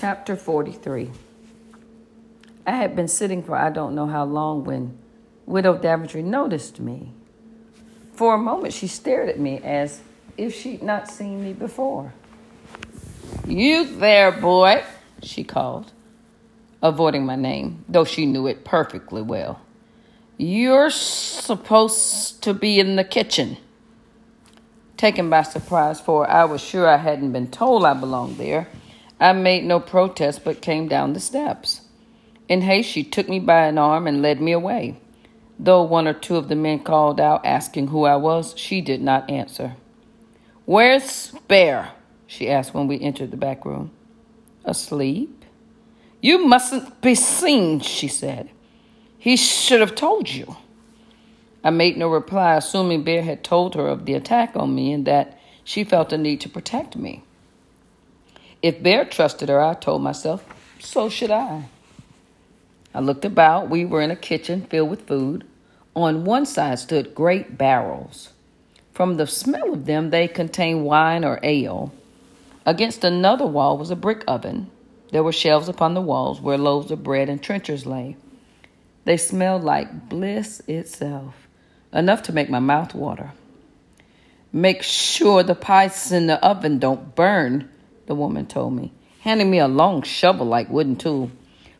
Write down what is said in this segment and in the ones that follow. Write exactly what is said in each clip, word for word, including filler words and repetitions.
Chapter forty-three. I had been sitting for I don't know how long when Widow Daventry noticed me. For a moment, she stared at me as if she'd not seen me before. "You there, boy," she called, avoiding my name, though she knew it perfectly well. "You're supposed to be in the kitchen." Taken by surprise, for I was sure I hadn't been told I belonged there, I made no protest but came down the steps. In haste, she took me by an arm and led me away. Though one or two of the men called out asking who I was, she did not answer. "Where's Bear?" she asked when we entered the back room. "Asleep." "You mustn't be seen," she said. "He should have told you." I made no reply, assuming Bear had told her of the attack on me and that she felt a need to protect me. If Bear trusted her, I told myself, so should I. I looked about. We were in a kitchen filled with food. On one side stood great barrels. From the smell of them, they contained wine or ale. Against another wall was a brick oven. There were shelves upon the walls where loaves of bread and trenchers lay. They smelled like bliss itself, enough to make my mouth water. "Make sure the pies in the oven don't burn," the woman told me, handing me a long shovel-like wooden tool.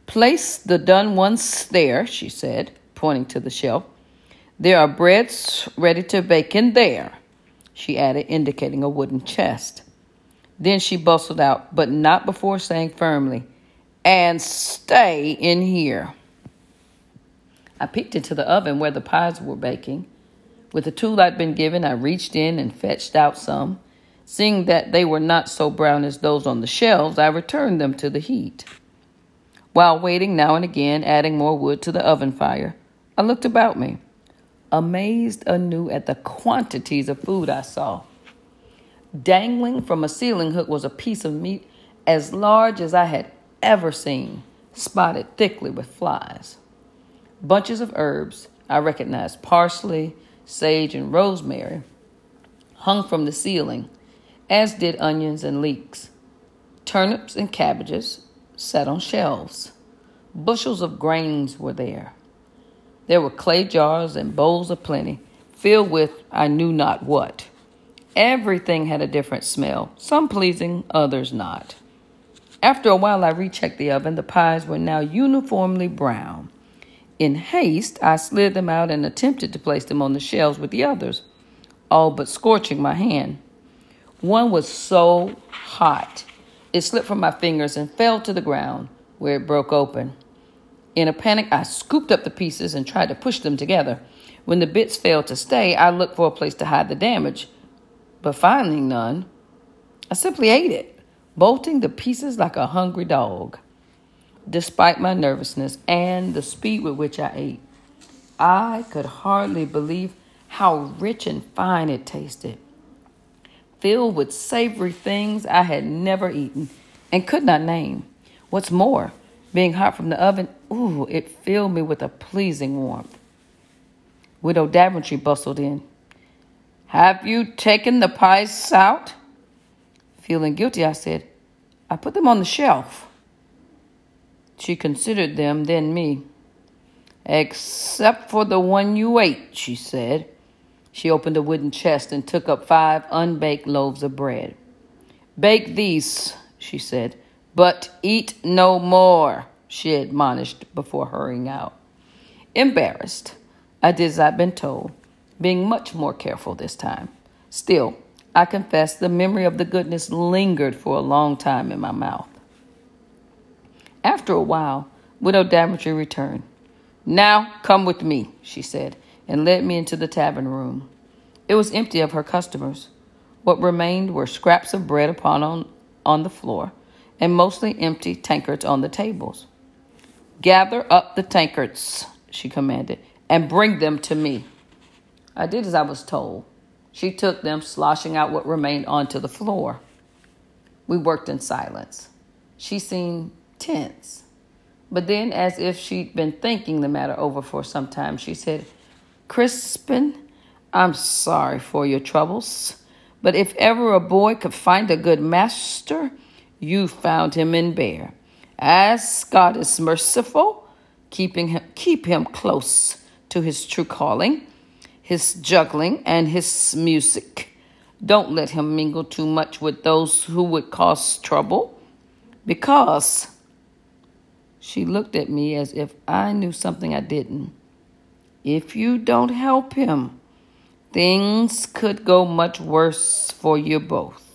"Place the done ones there," she said, pointing to the shelf. "There are breads ready to bake in there," she added, indicating a wooden chest. Then she bustled out, but not before saying firmly, "And stay in here." I peeked into the oven where the pies were baking. With the tool I'd been given, I reached in and fetched out some. Seeing that they were not so brown as those on the shelves, I returned them to the heat. While waiting now and again, adding more wood to the oven fire, I looked about me, amazed anew at the quantities of food I saw. Dangling from a ceiling hook was a piece of meat as large as I had ever seen, spotted thickly with flies. Bunches of herbs, I recognized parsley, sage, and rosemary, hung from the ceiling, as did onions and leeks. Turnips and cabbages sat on shelves. Bushels of grains were there. There were clay jars and bowls aplenty, filled with I knew not what. Everything had a different smell, some pleasing, others not. After a while, I rechecked the oven. The pies were now uniformly brown. In haste, I slid them out and attempted to place them on the shelves with the others, all but scorching my hand. One was so hot, it slipped from my fingers and fell to the ground, where it broke open. In a panic, I scooped up the pieces and tried to push them together. When the bits failed to stay, I looked for a place to hide the damage, but finding none, I simply ate it, bolting the pieces like a hungry dog. Despite my nervousness and the speed with which I ate, I could hardly believe how rich and fine it tasted, filled with savory things I had never eaten and could not name. What's more, being hot from the oven, ooh, it filled me with a pleasing warmth. Widow Daventry bustled in. "Have you taken the pies out?" Feeling guilty, I said, "I put them on the shelf." She considered them, then me. "Except for the one you ate," she said. She opened a wooden chest and took up five unbaked loaves of bread. "Bake these," she said, "but eat no more," she admonished before hurrying out. Embarrassed, I did as I'd been told, being much more careful this time. Still, I confess the memory of the goodness lingered for a long time in my mouth. After a while, Widow Daventry returned. "Now come with me," she said, and led me into the tavern room. It was empty of her customers. What remained were scraps of bread upon on, on the floor and mostly empty tankards on the tables. "Gather up the tankards," she commanded, "and bring them to me." I did as I was told. She took them, sloshing out what remained onto the floor. We worked in silence. She seemed tense. But then, as if she'd been thinking the matter over for some time, she said, "Crispin, I'm sorry for your troubles, but if ever a boy could find a good master, you found him in Bear. As God is merciful, keeping him, keep him close to his true calling, his juggling, and his music. Don't let him mingle too much with those who would cause trouble, because she looked at me as if I knew something I didn't. If you don't help him, things could go much worse for you both.